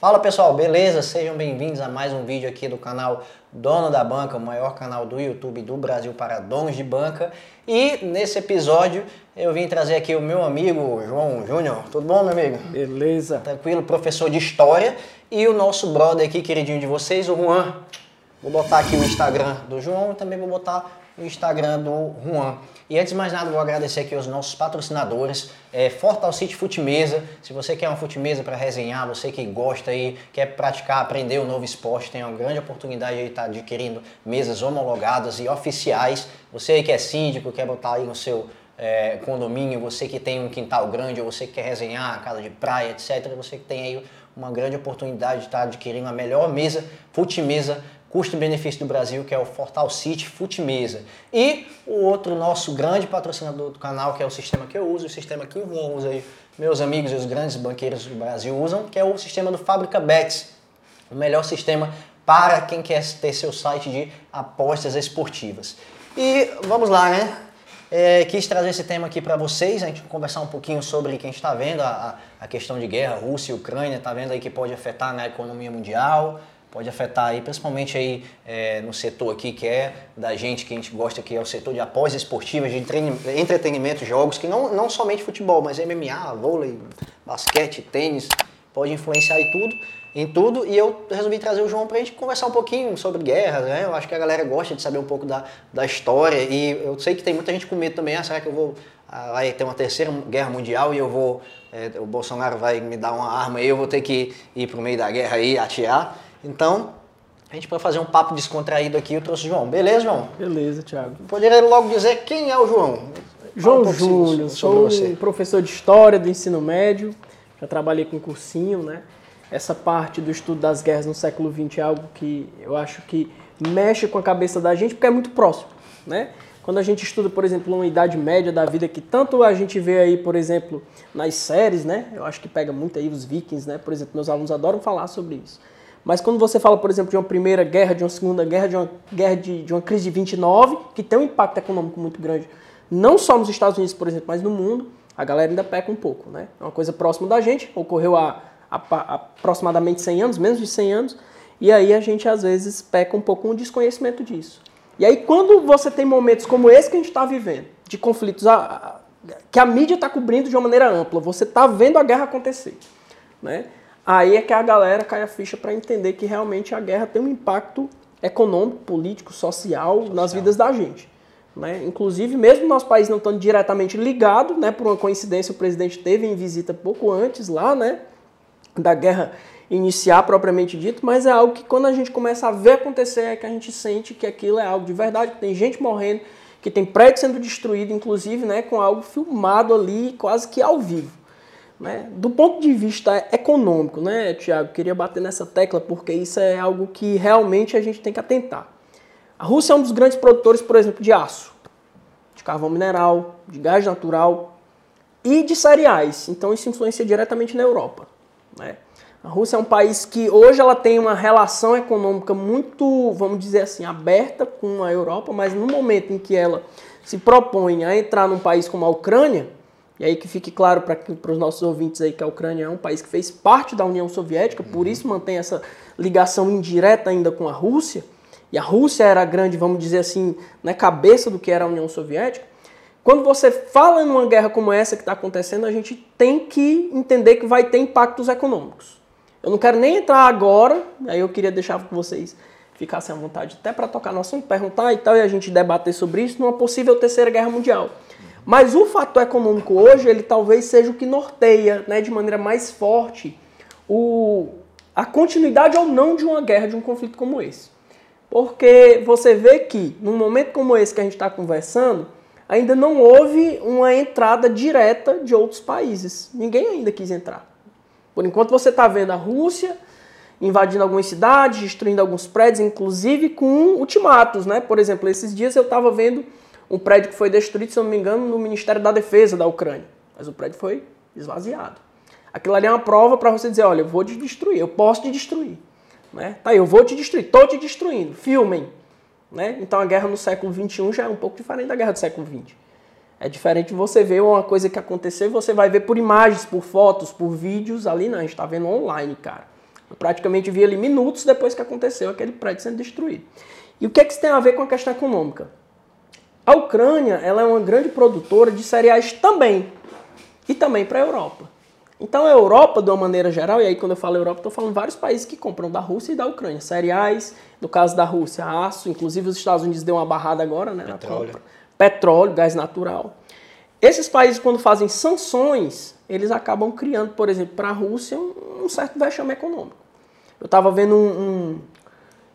Fala pessoal, beleza? Sejam bem-vindos a mais um vídeo aqui do canal Dono da Banca, o maior canal do YouTube do Brasil para donos de banca. E nesse episódio eu vim trazer aqui o meu amigo João Júnior. Tudo bom, meu amigo? Beleza. Tranquilo, professor de História. E o nosso brother aqui, queridinho de vocês, o Ruan. Vou botar aqui o Instagram do João e também vou botar o Instagram do Ruan. E antes de mais nada, vou agradecer aqui aos nossos patrocinadores, Fortal City Futmesa. Se você quer uma futmesa para resenhar, você que gosta aí, quer praticar, aprender um novo esporte, tem uma grande oportunidade de estar adquirindo mesas homologadas e oficiais. Você aí que é síndico, quer botar aí no seu condomínio, você que tem um quintal grande, ou você que quer resenhar, casa de praia, etc. Você que tem aí uma grande oportunidade de estar adquirindo a melhor mesa, futmesa, custo-benefício do Brasil, que é o Fortal City Futmesa. E o outro nosso grande patrocinador do canal, que é o sistema que eu uso, o sistema que o Juan usa aí, meus amigos e os grandes banqueiros do Brasil usam, que é o sistema do FabricaBets, o melhor sistema para quem quer ter seu site de apostas esportivas. E vamos lá, né? Quis trazer esse tema aqui para vocês, a gente conversar um pouquinho sobre quem está vendo a questão de guerra, Rússia e Ucrânia, está vendo aí que pode afetar na economia mundial, pode afetar aí, principalmente aí no setor aqui que é da gente, que a gente gosta, que é o setor de apostas esportivas, de entretenimento, jogos, que não somente futebol, mas MMA, vôlei, basquete, tênis, pode influenciar aí tudo, em tudo. E eu resolvi trazer o João pra gente conversar um pouquinho sobre guerras, né? Eu acho que a galera gosta de saber um pouco da história, e eu sei que tem muita gente com medo também, será que eu vou... Vai ter uma terceira guerra mundial e eu vou... o Bolsonaro vai me dar uma arma e eu vou ter que ir pro meio da guerra e atirar. Então, a gente pode fazer um papo descontraído aqui, eu trouxe o João. Beleza, João? Beleza, Thiago. Poderia logo dizer quem é o João? João Júnior, sou professor de História do Ensino Médio, já trabalhei com cursinho, né? Essa parte do estudo das guerras no século XX é algo que eu acho que mexe com a cabeça da gente, porque é muito próximo, né? Quando a gente estuda, por exemplo, uma Idade Média da vida, que tanto a gente vê aí, por exemplo, nas séries, né? Eu acho que pega muito aí os vikings, né? Por exemplo, meus alunos adoram falar sobre isso. Mas quando você fala, por exemplo, de uma Primeira Guerra, de uma Segunda Guerra, de uma guerra de uma crise de 29, que tem um impacto econômico muito grande, não só nos Estados Unidos, por exemplo, mas no mundo, a galera ainda peca um pouco, né? É uma coisa próxima da gente, ocorreu há aproximadamente 100 anos, menos de 100 anos, e aí a gente às vezes peca um pouco com o desconhecimento disso. E aí quando você tem momentos como esse que a gente está vivendo, de conflitos que a mídia está cobrindo de uma maneira ampla, você está vendo a guerra acontecer, né? Aí é que a galera cai a ficha para entender que realmente a guerra tem um impacto econômico, político, social. Nas vidas da gente, né? Inclusive, mesmo nosso país não estando diretamente ligado, né? Por uma coincidência, o presidente teve em visita pouco antes lá, né? Da guerra iniciar propriamente dito, mas é algo que quando a gente começa a ver acontecer é que a gente sente que aquilo é algo de verdade, que tem gente morrendo, que tem prédio sendo destruído, inclusive, né? Com algo filmado ali, quase que ao vivo. Né? Do ponto de vista econômico, né, Thiago, queria bater nessa tecla porque isso é algo que realmente a gente tem que atentar. A Rússia é um dos grandes produtores, por exemplo, de aço, de carvão mineral, de gás natural e de cereais. Então isso influencia diretamente na Europa, né? A Rússia é um país que hoje ela tem uma relação econômica muito, vamos dizer assim, aberta com a Europa, mas no momento em que ela se propõe a entrar num país como a Ucrânia, e aí que fique claro para os nossos ouvintes aí que a Ucrânia é um país que fez parte da União Soviética, por isso mantém essa ligação indireta ainda com a Rússia, e a Rússia era a grande, vamos dizer assim, né, cabeça do que era a União Soviética. Quando você fala numa guerra como essa que está acontecendo, a gente tem que entender que vai ter impactos econômicos. Eu não quero nem entrar agora, aí eu queria deixar que vocês ficassem à vontade até para tocar no assunto, perguntar e tal, e a gente debater sobre isso numa possível Terceira Guerra Mundial. Mas o fator econômico hoje, ele talvez seja o que norteia, né, de maneira mais forte a continuidade ou não de uma guerra, de um conflito como esse. Porque você vê que, num momento como esse que a gente está conversando, ainda não houve uma entrada direta de outros países. Ninguém ainda quis entrar. Por enquanto você está vendo a Rússia invadindo algumas cidades, destruindo alguns prédios, inclusive com ultimatos, né? Por exemplo, esses dias eu estava vendo um prédio que foi destruído, se eu não me engano, no Ministério da Defesa da Ucrânia. Mas o prédio foi esvaziado. Aquilo ali é uma prova para você dizer, olha, eu vou te destruir, eu posso te destruir. Né? Tá aí, eu vou te destruir, estou te destruindo, filmem. Né? Então a guerra no século XXI já é um pouco diferente da guerra do século XX. É diferente você ver uma coisa que aconteceu e você vai ver por imagens, por fotos, por vídeos. Ali não, a gente está vendo online, cara. Eu praticamente vi ali minutos depois que aconteceu aquele prédio sendo destruído. E o que é que isso tem a ver com a questão econômica? A Ucrânia, ela é uma grande produtora de cereais também, e também para a Europa. Então a Europa, de uma maneira geral, e aí quando eu falo Europa, estou falando vários países que compram da Rússia e da Ucrânia. Cereais, no caso da Rússia, aço, inclusive os Estados Unidos deu uma barrada agora, né, na compra. Petróleo, gás natural. Esses países, quando fazem sanções, eles acabam criando, por exemplo, para a Rússia um certo vexame econômico. Eu estava vendo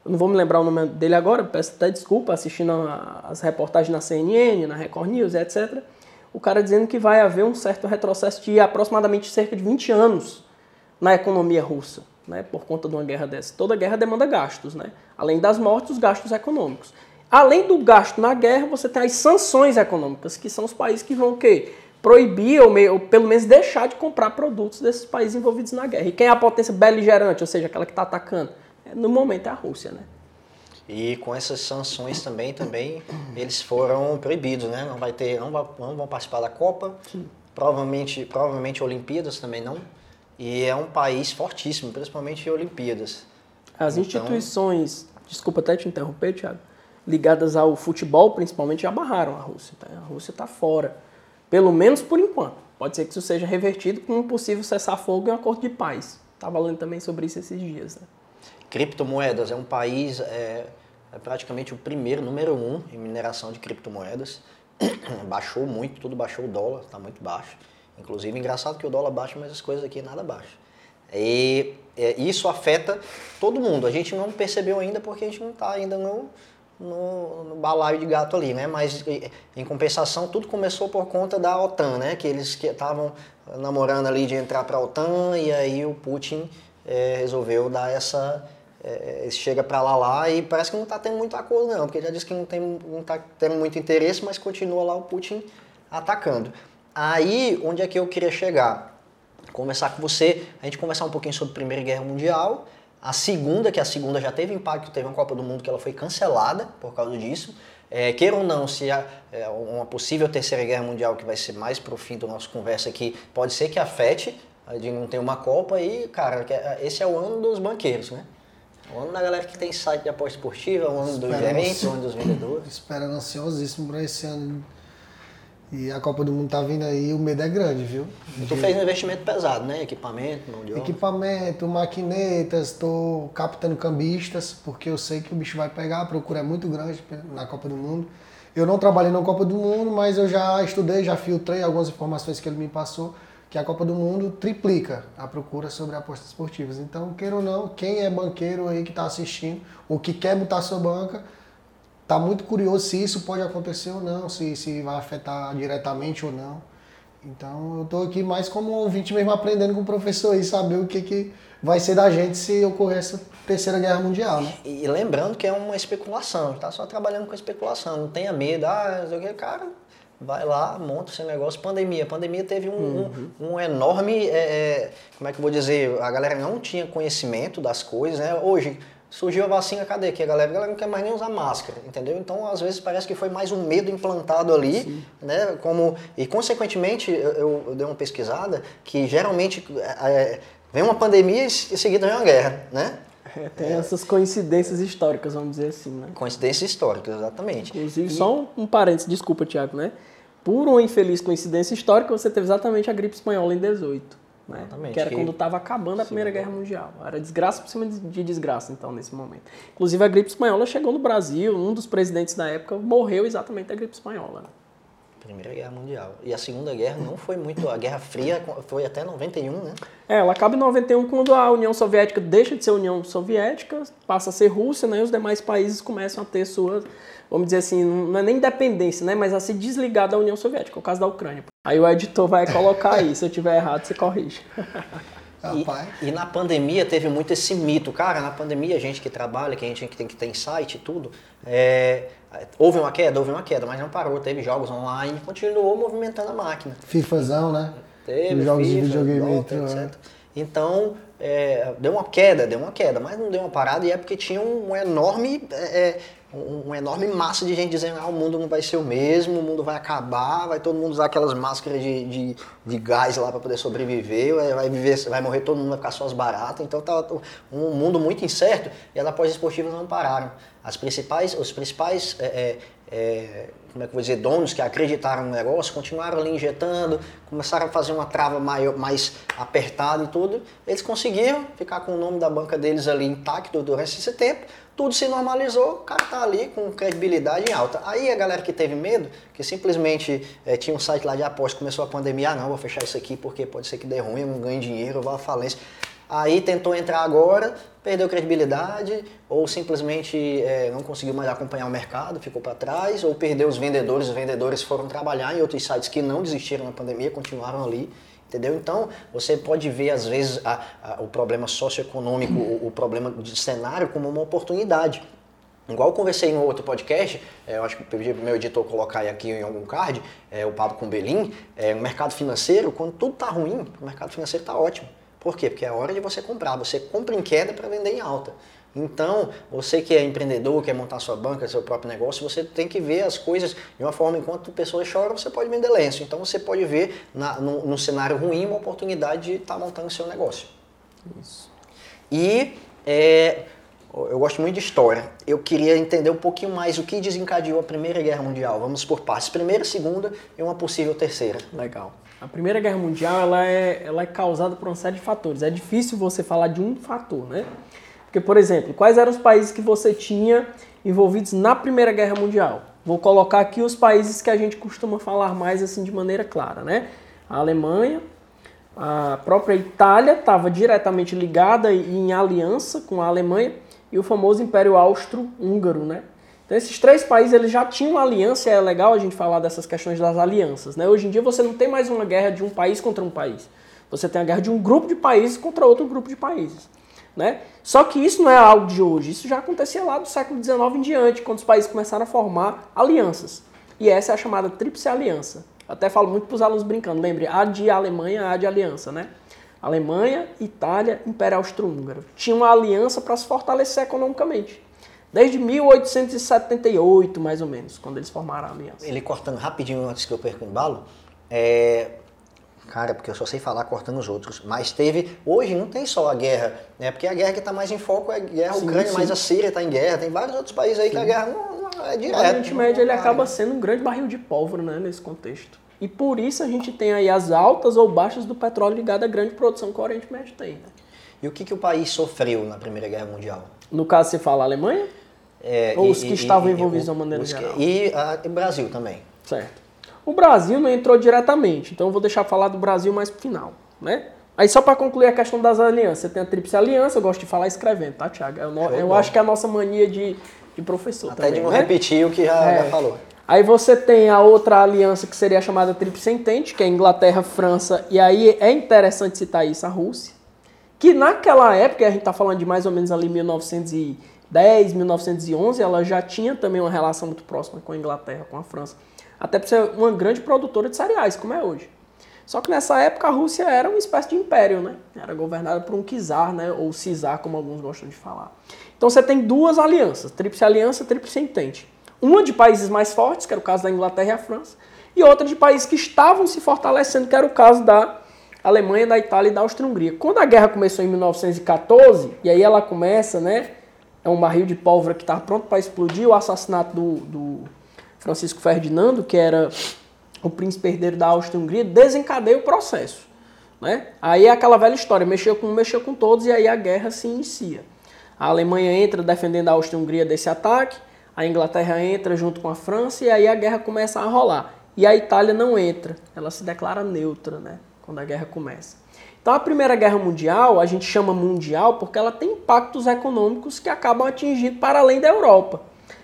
eu não vou me lembrar o nome dele agora, peço até desculpa, assistindo as reportagens na CNN, na Record News, etc. O cara dizendo que vai haver um certo retrocesso de aproximadamente cerca de 20 anos na economia russa, né, por conta de uma guerra dessa. Toda guerra demanda gastos, né? Além das mortes, os gastos econômicos. Além do gasto na guerra, você tem as sanções econômicas, que são os países que vão o quê? Proibir ou pelo menos deixar de comprar produtos desses países envolvidos na guerra. E quem é a potência beligerante, ou seja, aquela que está atacando? No momento é a Rússia, né? E com essas sanções também eles foram proibidos, né? Não vão participar da Copa, provavelmente Olimpíadas também não. E é um país fortíssimo, principalmente Olimpíadas. As instituições, desculpa até te interromper, Thiago, ligadas ao futebol principalmente já barraram a Rússia. Tá? A Rússia está fora, pelo menos por enquanto. Pode ser que isso seja revertido com um possível cessar-fogo e um acordo de paz. Estava lendo também sobre isso esses dias, né? Criptomoedas é um país, é praticamente o primeiro, número um em mineração de criptomoedas. Baixou muito, tudo baixou, o dólar está muito baixo. Inclusive, engraçado que o dólar baixa, mas as coisas aqui nada baixam. E isso afeta todo mundo. A gente não percebeu ainda porque a gente não está ainda no balaio de gato ali, né? Mas, em compensação, tudo começou por conta da OTAN, né? Que eles estavam namorando ali de entrar para a OTAN e aí o Putin... resolveu dar essa... chega pra lá e parece que não tá tendo muito acordo não, porque já disse que não tá tendo muito interesse, mas continua lá o Putin atacando. Aí, onde é que eu queria chegar? Conversar com você, a gente conversar um pouquinho sobre a Primeira Guerra Mundial, a Segunda, que a Segunda já teve impacto, teve uma Copa do Mundo que ela foi cancelada por causa disso. Queira ou não, se há uma possível Terceira Guerra Mundial, que vai ser mais pro fim da nossa conversa aqui, pode ser que afete, a gente não tem uma Copa e, cara, esse é o ano dos banqueiros, né? O ano da galera que tem site de aposta esportiva, o ano dos gerentes, o ano dos vendedores. Esperando ansiosíssimo para esse ano. E a Copa do Mundo tá vindo aí, o medo é grande, viu? E tu fez um investimento pesado, né? Equipamento, mão de obra. Equipamento, maquinetas, tô captando cambistas, porque eu sei que o bicho vai pegar, a procura é muito grande na Copa do Mundo. Eu não trabalhei na Copa do Mundo, mas eu já estudei, já filtrei algumas informações que ele me passou. Que a Copa do Mundo triplica a procura sobre apostas esportivas. Então, queira ou não, quem é banqueiro aí que está assistindo, ou que quer botar sua banca, está muito curioso se isso pode acontecer ou não, se vai afetar diretamente ou não. Então, eu estou aqui mais como ouvinte mesmo, aprendendo com o professor e saber o que vai ser da gente se ocorrer essa Terceira Guerra Mundial, né? E lembrando que é uma especulação, está só trabalhando com especulação, não tenha medo, cara... Vai lá, monta o seu negócio. Pandemia teve um enorme... como é que eu vou dizer? A galera não tinha conhecimento das coisas, né? Hoje surgiu a vacina, cadê? Que a galera não quer mais nem usar máscara, entendeu? Então, às vezes, parece que foi mais um medo implantado ali, sim, né? E, consequentemente, eu dei uma pesquisada que, geralmente, vem uma pandemia e, em seguida, vem uma guerra, né? Tem essas coincidências históricas, vamos dizer assim, né? Coincidências históricas, exatamente. Inclusive, só um parênteses, desculpa, Thiago, né? Por uma infeliz coincidência histórica, você teve exatamente a gripe espanhola em 18, né? Exatamente. Que era quando estava acabando a Primeira Guerra Mundial. Era desgraça por cima de desgraça, então, nesse momento. Inclusive, a gripe espanhola chegou no Brasil, um dos presidentes da época morreu exatamente da gripe espanhola, né? Primeira Guerra Mundial. E a Segunda Guerra não foi muito... A Guerra Fria foi até 91, né? Ela acaba em 91 quando a União Soviética deixa de ser União Soviética, passa a ser Rússia, né? E os demais países começam a ter sua, vamos dizer assim, não é nem independência, né? Mas a se desligar da União Soviética, o caso da Ucrânia. Aí o editor vai colocar aí, se eu tiver errado, você corrige. E na pandemia teve muito esse mito. Cara, na pandemia, a gente que trabalha, que a gente que tem site e tudo, houve uma queda, mas não parou. Teve jogos online, continuou movimentando a máquina. Fifazão, né? Teve jogos de videogame, etc. Então, deu uma queda, mas não deu uma parada, e é porque tinha uma enorme massa de gente dizendo: ah, o mundo não vai ser o mesmo, o mundo vai acabar, vai todo mundo usar aquelas máscaras de gás lá para poder sobreviver, vai morrer todo mundo, vai ficar só as baratas. Então tá um mundo muito incerto, e as apostas esportivas não pararam. Os principais donos que acreditaram no negócio continuaram ali injetando, começaram a fazer uma trava maior, mais apertada e tudo. Eles conseguiram ficar com o nome da banca deles ali intacto durante esse tempo. Tudo se normalizou, o cara tá ali com credibilidade em alta. Aí a galera que teve medo, que simplesmente tinha um site lá de aposta, começou a pandemia, ah não, vou fechar isso aqui porque pode ser que dê ruim, eu não ganho dinheiro, eu vou à falência. Aí tentou entrar agora, perdeu credibilidade, ou simplesmente não conseguiu mais acompanhar o mercado, ficou para trás, ou perdeu os vendedores foram trabalhar em outros sites que não desistiram na pandemia, continuaram ali. Entendeu? Então, você pode ver, às vezes, o problema socioeconômico, o problema de cenário como uma oportunidade. Igual eu conversei em outro podcast, eu acho que pedi para o meu editor colocar aqui em algum card, o Papo com Belim, o mercado financeiro, quando tudo está ruim, o mercado financeiro está ótimo. Por quê? Porque é hora de você comprar. Você compra em queda para vender em alta. Então, você que é empreendedor, quer montar sua banca, seu próprio negócio, você tem que ver as coisas de uma forma, enquanto pessoas choram, você pode vender lenço. Então, você pode ver num cenário ruim uma oportunidade de estar montando seu negócio. Isso. E eu gosto muito de história. Eu queria entender um pouquinho mais o que desencadeou a Primeira Guerra Mundial. Vamos por partes. Primeira, segunda e uma possível terceira. Legal. A Primeira Guerra Mundial ela é causada por uma série de fatores. É difícil você falar de um fator, né? Porque, por exemplo, quais eram os países que você tinha envolvidos na Primeira Guerra Mundial? Vou colocar aqui os países que a gente costuma falar mais assim de maneira clara, né? A Alemanha, a própria Itália estava diretamente ligada e em aliança com a Alemanha e o famoso Império Austro-Húngaro, né? Então esses três países eles já tinham uma aliança, e é legal a gente falar dessas questões das alianças, né? Hoje em dia você não tem mais uma guerra de um país contra um país. Você tem a guerra de um grupo de países contra outro grupo de países. Né? Só que isso não é algo de hoje, isso já acontecia lá do século XIX em diante, quando os países começaram a formar alianças. E essa é a chamada Tríplice Aliança. Eu até falo muito para os alunos brincando, lembre, a de Alemanha, a de aliança, né? Alemanha, Itália, Império Austro-Húngaro. Tinha uma aliança para se fortalecer economicamente. Desde 1878, mais ou menos, quando eles formaram a aliança. Ele cortando rapidinho antes que eu perca o embalo, Cara, porque eu só sei falar cortando os outros. Mas teve... Hoje não tem só a guerra, né? Porque a guerra que está mais em foco é a guerra Ucrânia, mas a Síria está em guerra. Tem vários outros países aí que a guerra não é direta. O Oriente Médio ele acaba sendo um grande barril de pólvora, né, nesse contexto. E por isso a gente tem aí as altas ou baixas do petróleo ligado à grande produção que o Oriente Médio tem. Né? E o que o país sofreu na Primeira Guerra Mundial? No caso, você fala a Alemanha? Ou os que estavam envolvidos de uma maneira geral? E o Brasil também. Certo. O Brasil não entrou diretamente, então eu vou deixar falar do Brasil mais pro final, né? Aí só para concluir a questão das alianças, você tem a Tríplice Aliança, eu gosto de falar escrevendo, tá, Thiago? Eu acho que é a nossa mania de professor até também, de não, né, repetir o que já falou. Aí você tem a outra aliança que seria a chamada Tríplice Entente, que é Inglaterra, França, e aí é interessante citar isso, a Rússia, que naquela época, a gente tá falando de mais ou menos ali 1910, 1911, ela já tinha também uma relação muito próxima com a Inglaterra, com a França. Até por ser uma grande produtora de cereais, como é hoje. Só que nessa época a Rússia era uma espécie de império, né? Era governada por um czar, né? Ou czar, como alguns gostam de falar. Então você tem duas alianças, Tríplice Aliança e Tríplice Entente. Uma de países mais fortes, que era o caso da Inglaterra e a França, e outra de países que estavam se fortalecendo, que era o caso da Alemanha, da Itália e da Áustria-Hungria. Quando a guerra começou em 1914, e aí ela começa, né? É um barril de pólvora que estava pronto para explodir, o assassinato do Francisco Ferdinando, que era o príncipe herdeiro da Áustria-Hungria, desencadeia o processo. Né? Aí é aquela velha história, mexeu com todos, e aí a guerra se inicia. A Alemanha entra defendendo a Áustria-Hungria desse ataque, a Inglaterra entra junto com a França, e aí a guerra começa a rolar. E a Itália não entra, ela se declara neutra, né, quando a guerra começa. Então a Primeira Guerra Mundial, a gente chama mundial porque ela tem impactos econômicos que acabam atingindo para além da Europa.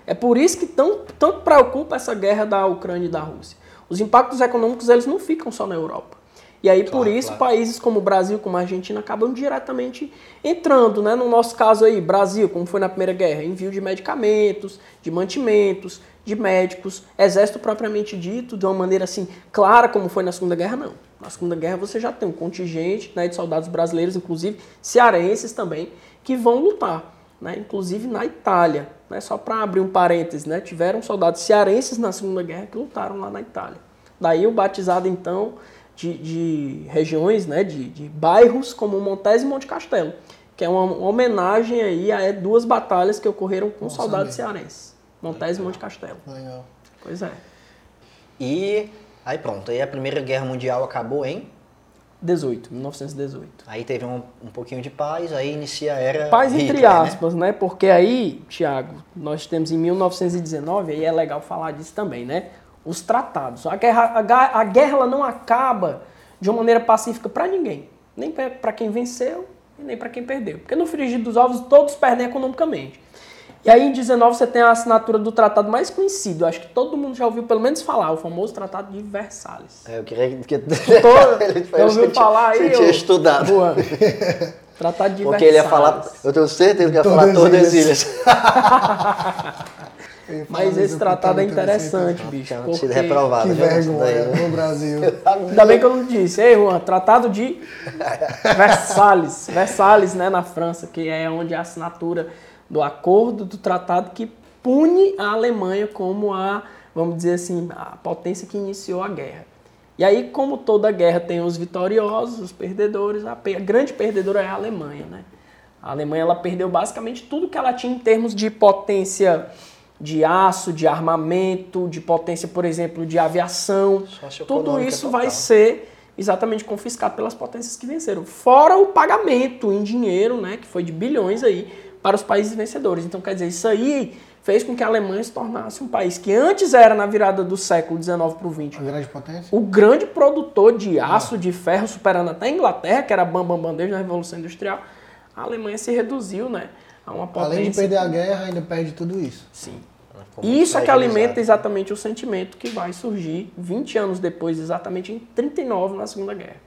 É por isso que tanto preocupa essa guerra da Ucrânia e da Rússia. Os impactos econômicos eles não ficam só na Europa. E aí, claro, por isso, países como o Brasil, como a Argentina, acabam diretamente entrando, né? No nosso caso aí, Brasil, como foi na Primeira Guerra, envio de medicamentos, de mantimentos, de médicos, exército propriamente dito, de uma maneira assim clara, como foi na Segunda Guerra, não. Na Segunda Guerra você já tem um contingente, né, de soldados brasileiros, inclusive cearenses também, que vão lutar, né, inclusive na Itália. Né, só para abrir um parêntese, né, tiveram soldados cearenses na Segunda Guerra que lutaram lá na Itália. Daí o batizado, então, de regiões, né, de bairros como Montes e Monte Castelo, que é uma homenagem aí a duas batalhas que ocorreram com soldados cearenses. Montes e Monte Castelo. Legal. Pois é. E aí pronto, aí a Primeira Guerra Mundial acabou em? 1918. Aí teve um pouquinho de paz, aí inicia a era paz Hitler, entre aspas, né? Porque aí, Thiago, nós temos em 1919, aí é legal falar disso também, né? Os tratados. A guerra ela não acaba de uma maneira pacífica para ninguém. Nem para quem venceu e nem para quem perdeu. Porque no frigir dos ovos todos perdem economicamente. E aí em 19 você tem a assinatura do tratado mais conhecido. Acho que todo mundo já ouviu pelo menos falar, o famoso Tratado de Versalhes. É, eu queria que... Eu ouvi falar aí... Você tinha estudado. Boa. Tratado de Versalhes. Porque ele ia falar... Eu tenho certeza que ia falar todas as ilhas. Mas esse tratado é interessante, bicho. Porque... reprovado. Que vergonha no Brasil. Ainda bem que eu não disse. Ei, Juan, Tratado de Versalhes. Versalhes, né, na França, que é onde a assinatura... do acordo, do tratado que pune a Alemanha como a, vamos dizer assim, a potência que iniciou a guerra. E aí, como toda guerra tem os vitoriosos, os perdedores, a grande perdedora é a Alemanha, né? A Alemanha, ela perdeu basicamente tudo que ela tinha em termos de potência de aço, de armamento, de potência, por exemplo, de aviação. Tudo isso vai ser exatamente confiscado pelas potências que venceram. Fora o pagamento em dinheiro, né, que foi de bilhões aí, para os países vencedores. Então, quer dizer, isso aí fez com que a Alemanha se tornasse um país que antes era, na virada do século XIX para o XX, grande potência, o grande produtor de aço, de ferro, superando até a Inglaterra, que era bambambam desde a Revolução Industrial. A Alemanha se reduziu, né, a uma potência. Além de perder a guerra, ainda perde tudo isso. Sim. E isso é que alimenta exatamente o sentimento que vai surgir 20 anos depois, exatamente em 1939, na Segunda Guerra.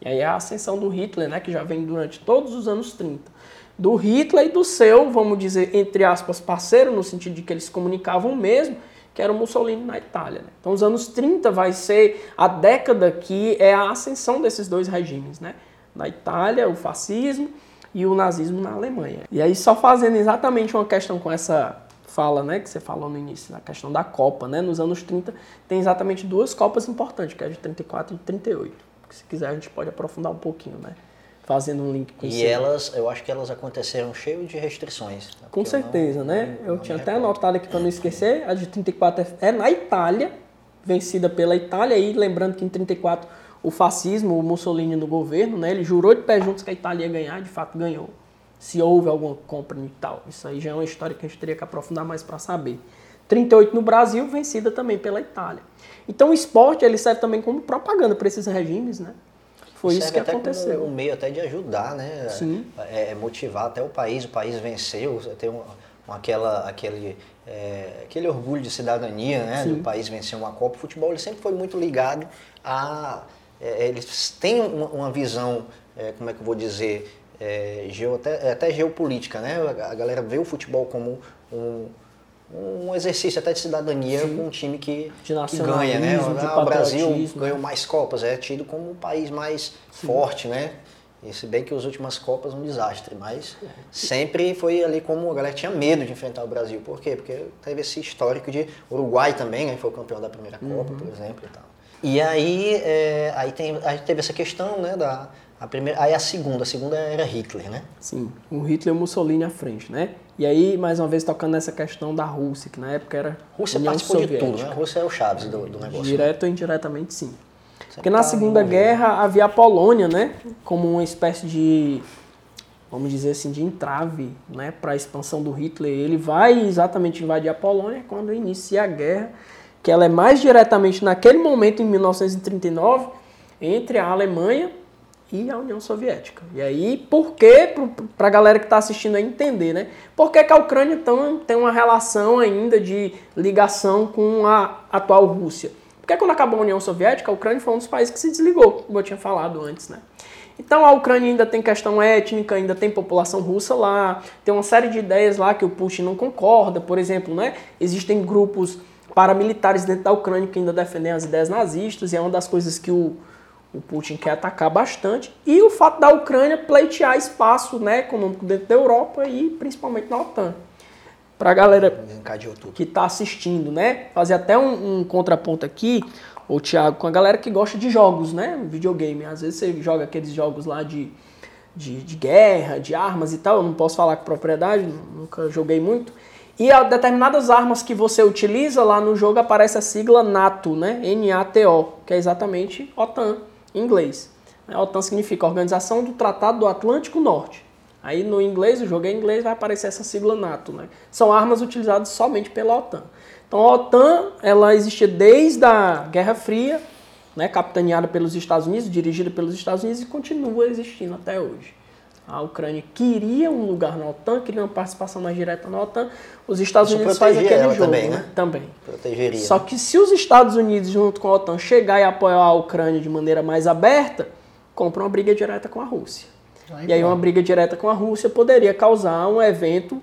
E aí a ascensão do Hitler, né, que já vem durante todos os anos 30. Do Hitler e do seu, vamos dizer, entre aspas, parceiro, no sentido de que eles se comunicavam mesmo, que era o Mussolini na Itália. Né? Então, os anos 30 vai ser a década que é a ascensão desses dois regimes, né? Na Itália, o fascismo, e o nazismo na Alemanha. E aí, só fazendo exatamente uma questão com essa fala, né, que você falou no início, na questão da Copa, né? Nos anos 30 tem exatamente duas Copas importantes, que é a de 34 e de 38. Se quiser, a gente pode aprofundar um pouquinho, né? Fazendo um link com isso. E elas, eu acho que elas aconteceram cheio de restrições. Com certeza, né? Eu tinha até anotado aqui para não esquecer, a de 34 é na Itália, vencida pela Itália, e lembrando que em 34 o fascismo, o Mussolini no governo, né? Ele jurou de pé juntos que a Itália ia ganhar, de fato ganhou. Se houve alguma compra e tal. Isso aí já é uma história que a gente teria que aprofundar mais para saber. 38 no Brasil, vencida também pela Itália. Então o esporte, ele serve também como propaganda para esses regimes, né? Foi isso que aconteceu. Um meio até de ajudar, né? Sim. Motivar até o país venceu, tem aquele orgulho de cidadania, né? Sim. Do país vencer uma Copa. O futebol ele sempre foi muito ligado a... eles têm uma visão, como é que eu vou dizer, até geopolítica, né? A galera vê o futebol como um exercício até de cidadania. Sim. Com um time que ganha, né? O Brasil ganhou mais Copas, é tido como um país mais, sim, forte, né? E se bem que as últimas Copas um desastre, mas sempre foi ali como a galera tinha medo de enfrentar o Brasil. Por quê? Porque teve esse histórico de Uruguai também, né? Foi o campeão da primeira Copa, por exemplo, e tal. E aí, aí teve essa questão, né, aí a segunda era Hitler, né? Sim, o Hitler e o Mussolini à frente, né? E aí, mais uma vez, tocando nessa questão da Rússia, que na época era Rússia União Soviética. De tudo, né? A Rússia é o Chaves do negócio. Direto ou indiretamente, sim. Sempre. Porque na Segunda Guerra havia a Polônia, né? Como uma espécie de, vamos dizer assim, de entrave, né? Para a expansão do Hitler. Ele vai exatamente invadir a Polônia quando inicia a guerra, que ela é mais diretamente naquele momento, em 1939, entre a Alemanha e a União Soviética. E aí, por que, para a galera que está assistindo aí entender, né? Por que a Ucrânia então tem uma relação ainda de ligação com a atual Rússia? Porque quando acabou a União Soviética, a Ucrânia foi um dos países que se desligou, como eu tinha falado antes, né? Então a Ucrânia ainda tem questão étnica, ainda tem população russa lá, tem uma série de ideias lá que o Putin não concorda, por exemplo, né? Existem grupos paramilitares dentro da Ucrânia que ainda defendem as ideias nazistas, e é uma das coisas que o O Putin quer atacar bastante. E o fato da Ucrânia pleitear espaço, né, econômico dentro da Europa e principalmente na OTAN. Para a galera que está assistindo, né? Fazer até um contraponto aqui, ô Thiago, com a galera que gosta de jogos, né? Videogame. Às vezes você joga aqueles jogos lá de guerra, de armas e tal. Eu não posso falar com propriedade, nunca joguei muito. E determinadas armas que você utiliza lá no jogo aparece a sigla NATO, né? NATO, que é exatamente OTAN em inglês. A OTAN significa Organização do Tratado do Atlântico Norte. Aí no inglês, o jogo é em inglês, vai aparecer essa sigla NATO, né? São armas utilizadas somente pela OTAN. Então a OTAN, ela existia desde a Guerra Fria, né? Capitaneada pelos Estados Unidos, dirigida pelos Estados Unidos e continua existindo até hoje. A Ucrânia queria um lugar na OTAN, queria uma participação mais direta na OTAN. Os Estados Unidos fazem aquele jogo. Também, né? Também. Protegeria. Só que se os Estados Unidos, junto com a OTAN, chegar e apoiar a Ucrânia de maneira mais aberta, compra uma briga direta com a Rússia. E aí uma briga direta com a Rússia poderia causar um evento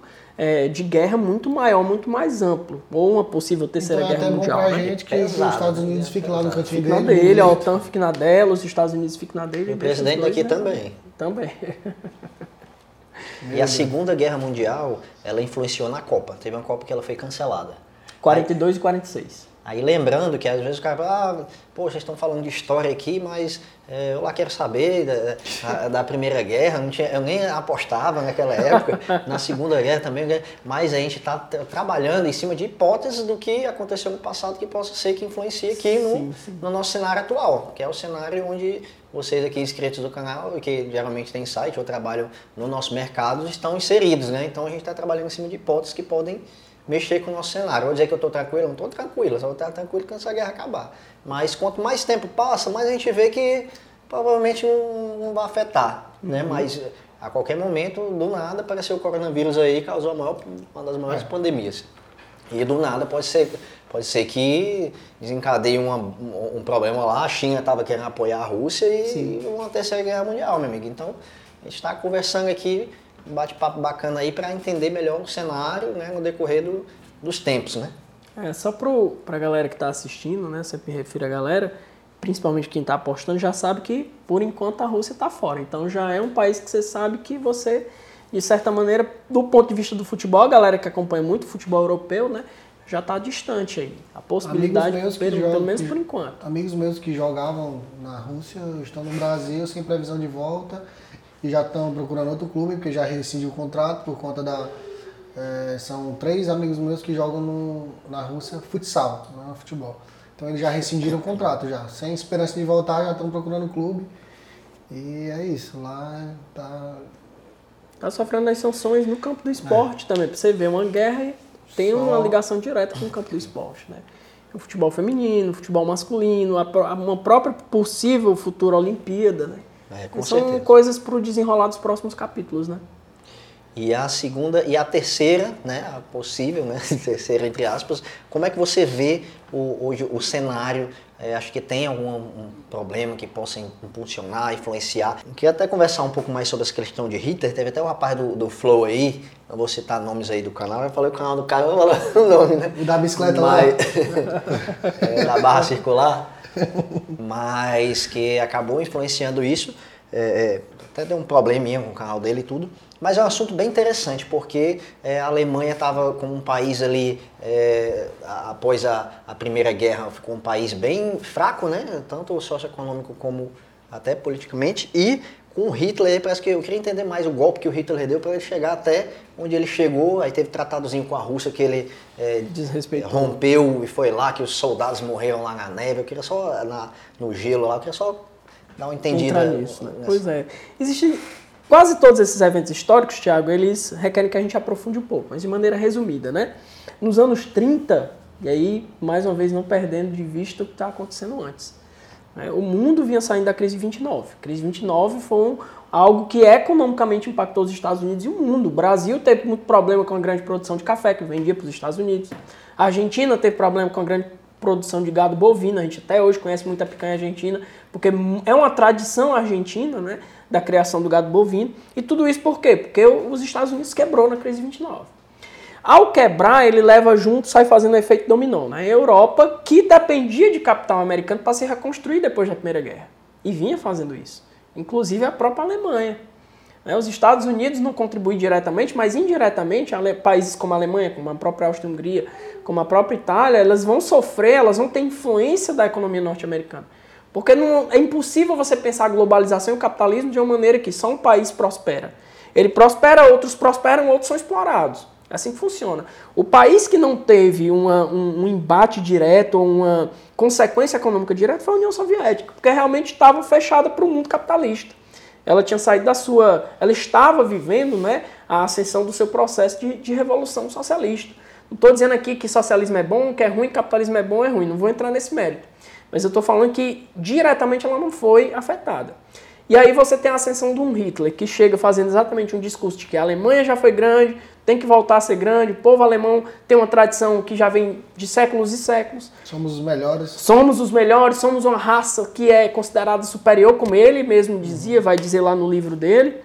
de guerra muito maior, muito mais amplo. Ou uma possível Terceira Guerra Mundial. Então é até bom pra gente que os Estados Unidos fiquem lá no cantinho dele. Fique na dele, a OTAN fique na dela, os Estados Unidos fiquem na dele. O presidente aqui também. Também. E a Segunda Guerra Mundial, ela influenciou na Copa. Teve uma Copa que ela foi cancelada. 42 e 46. Aí lembrando que às vezes o cara fala, pô, vocês estão falando de história aqui, mas eu lá quero saber da Primeira Guerra, não tinha, eu nem apostava naquela época, na Segunda Guerra também, mas a gente está trabalhando em cima de hipóteses do que aconteceu no passado que possa ser que influencie aqui no nosso cenário atual, que é o cenário onde vocês aqui inscritos do canal, que geralmente tem site ou trabalham no nosso mercado, estão inseridos, né? Então a gente está trabalhando em cima de hipóteses que podem mexer com o nosso cenário. Vou dizer que eu estou tranquilo? Não estou tranquilo, só vou estar tranquilo quando essa guerra acabar. Mas quanto mais tempo passa, mais a gente vê que provavelmente não vai afetar. Uhum. Né? Mas a qualquer momento, do nada, apareceu o coronavírus aí e causou uma das maiores pandemias. E do nada pode ser que desencadeie um problema lá. A China estava querendo apoiar a Rússia e uma terceira guerra mundial, meu amigo. Então, a gente está conversando aqui, um bate-papo bacana aí para entender melhor o cenário, né, no decorrer dos tempos, né? Só para a galera que está assistindo, né, sempre refiro a galera, principalmente quem está apostando, já sabe que, por enquanto, a Rússia está fora. Então, já é um país que você sabe que você, de certa maneira, do ponto de vista do futebol, a galera que acompanha muito o futebol europeu, né, já está distante aí. A possibilidade, pelo menos por enquanto. Amigos meus que jogavam na Rússia estão no Brasil sem previsão de volta, e já estão procurando outro clube, porque já rescindiu o contrato por conta da... são 3 amigos meus que jogam na Rússia futsal, não é futebol. Então eles já rescindiram o contrato, já. Sem esperança de voltar, já estão procurando o clube. E é isso, lá tá... Tá sofrendo as sanções no campo do esporte também, pra você ver, uma guerra tem uma ligação direta com o campo do esporte, né? O futebol feminino, o futebol masculino, uma própria possível futura Olimpíada, né? São certeza. Coisas para o desenrolar dos próximos capítulos, né? E a segunda e a terceira, né? A possível, né? Terceira, entre aspas. Como é que você vê hoje o cenário? Acho que tem algum problema que possa impulsionar, influenciar. Queria até conversar um pouco mais sobre essa questão de Hitler. Teve até um rapaz do Flow aí, eu vou citar nomes aí do canal. Eu falei o canal do cara, eu vou falar o nome, né? Da bicicleta lá. Da barra circular. Mas que acabou influenciando isso, até deu um probleminha com o canal dele e tudo, mas é um assunto bem interessante, porque a Alemanha estava como um país ali, após a Primeira Guerra, ficou um país bem fraco, né, tanto socioeconômico como até politicamente, e com Hitler, parece que eu queria entender mais o golpe que o Hitler deu para ele chegar até onde ele chegou. Aí teve tratadozinho com a Rússia que ele rompeu e foi lá que os soldados morreram lá na neve. Eu queria só, no gelo lá, eu queria só dar uma entendida. Nisso, né? Pois é. Existem quase todos esses eventos históricos, Thiago, eles requerem que a gente aprofunde um pouco, mas de maneira resumida, né? Nos anos 30, e aí, mais uma vez, não perdendo de vista o que está acontecendo antes. O mundo vinha saindo da crise de 29. A crise de 29 foi algo que economicamente impactou os Estados Unidos e o mundo. O Brasil teve muito problema com a grande produção de café, que vendia para os Estados Unidos. A Argentina teve problema com a grande produção de gado bovino. A gente até hoje conhece muito a picanha argentina, porque é uma tradição argentina, né, da criação do gado bovino. E tudo isso por quê? Porque os Estados Unidos quebrou na crise de 29. Ao quebrar, ele leva junto, sai fazendo efeito dominó, né? A Europa, que dependia de capital americano para se reconstruir depois da Primeira Guerra. E vinha fazendo isso. Inclusive a própria Alemanha. Os Estados Unidos não contribuem diretamente, mas indiretamente, países como a Alemanha, como a própria Áustria-Hungria, como a própria Itália, elas vão sofrer, elas vão ter influência da economia norte-americana. Porque é impossível você pensar a globalização e o capitalismo de uma maneira que só um país prospera. Ele prospera, outros prosperam, outros são explorados. É assim que funciona. O país que não teve um embate direto, uma consequência econômica direta, foi a União Soviética, porque realmente estava fechada para o mundo capitalista. Ela tinha saído da sua... Ela estava vivendo, né, a ascensão do seu processo de revolução socialista. Não estou dizendo aqui que socialismo é bom, que é ruim, capitalismo é ruim. Não vou entrar nesse mérito. Mas eu estou falando que diretamente ela não foi afetada. E aí você tem a ascensão de um Hitler, que chega fazendo exatamente um discurso de que a Alemanha já foi grande, tem que voltar a ser grande, o povo alemão tem uma tradição que já vem de séculos e séculos. Somos os melhores. Somos os melhores, somos uma raça que é considerada superior, como ele mesmo dizia, vai dizer lá no livro dele,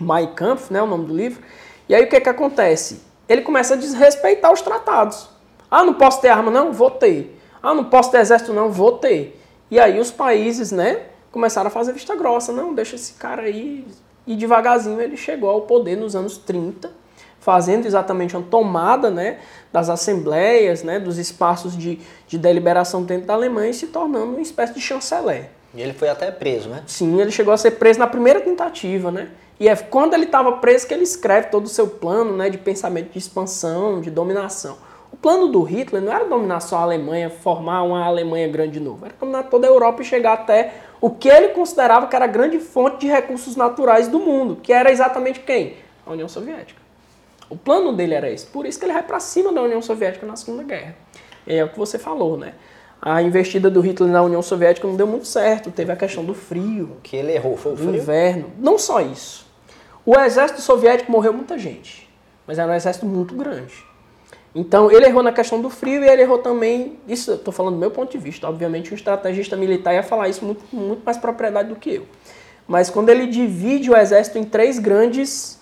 Mein Kampf, né, o nome do livro. E aí o que é que acontece? Ele começa a desrespeitar os tratados. Ah, não posso ter arma não? Vou ter. Ah, não posso ter exército não? Vou ter. E aí os países, né, começaram a fazer vista grossa. Não, deixa esse cara aí. E devagarzinho ele chegou ao poder nos anos 30, fazendo exatamente uma tomada, né, das assembleias, né, dos espaços de deliberação dentro da Alemanha e se tornando uma espécie de chanceler. E ele foi até preso, né? Sim, ele chegou a ser preso na primeira tentativa, né? E é quando ele estava preso que ele escreve todo o seu plano, né, de pensamento de expansão, de dominação. O plano do Hitler não era dominar só a Alemanha, formar uma Alemanha grande de novo. Era dominar toda a Europa e chegar até o que ele considerava que era a grande fonte de recursos naturais do mundo, que era exatamente quem? A União Soviética. O plano dele era esse. Por isso que ele vai para cima da União Soviética na Segunda Guerra. É o que você falou, né? A investida do Hitler na União Soviética não deu muito certo. Teve a questão do frio. Que ele errou, foi o frio? Inverno. Não só isso. O exército soviético morreu muita gente, mas era um exército muito grande. Então, ele errou na questão do frio e ele errou também... Isso eu estou falando do meu ponto de vista. Obviamente, um estrategista militar ia falar isso com muito mais propriedade do que eu. Mas quando ele divide o exército em três grandes...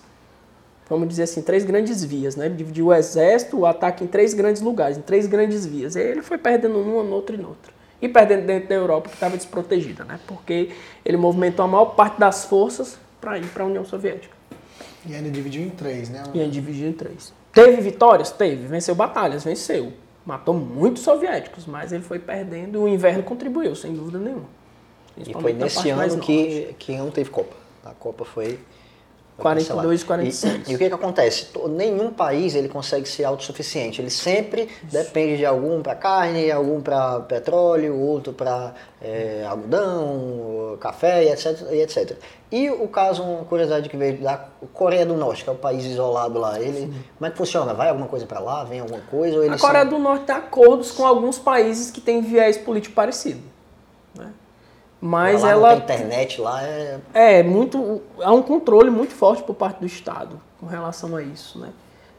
Vamos dizer assim, três grandes vias, né? Ele dividiu o exército, o ataque em três grandes lugares, em três grandes vias. E ele foi perdendo numa, noutra e noutra. E perdendo dentro da Europa, que estava desprotegida, né? Porque ele movimentou a maior parte das forças para ir para a União Soviética. E ainda dividiu em três, né? E ainda dividiu em três. Teve vitórias? Teve. Venceu batalhas? Venceu. Matou muitos soviéticos, mas ele foi perdendo. O inverno contribuiu, sem dúvida nenhuma. E foi nesse ano que não teve Copa. A Copa foi... 42 e 46. E o que acontece? Nenhum país ele consegue ser autossuficiente. Ele sempre depende de algum para carne, algum para petróleo, outro para algodão, café, etc, etc. E o caso, uma curiosidade que veio da Coreia do Norte, que é um país isolado lá. Ele, como é que funciona? Vai alguma coisa para lá? Vem alguma coisa? Ou eles a Coreia do Norte tem acordos com alguns países que têm viés político parecido, né? Mas lá ela. A internet lá é. É, muito. Há um controle muito forte por parte do Estado com relação a isso, né?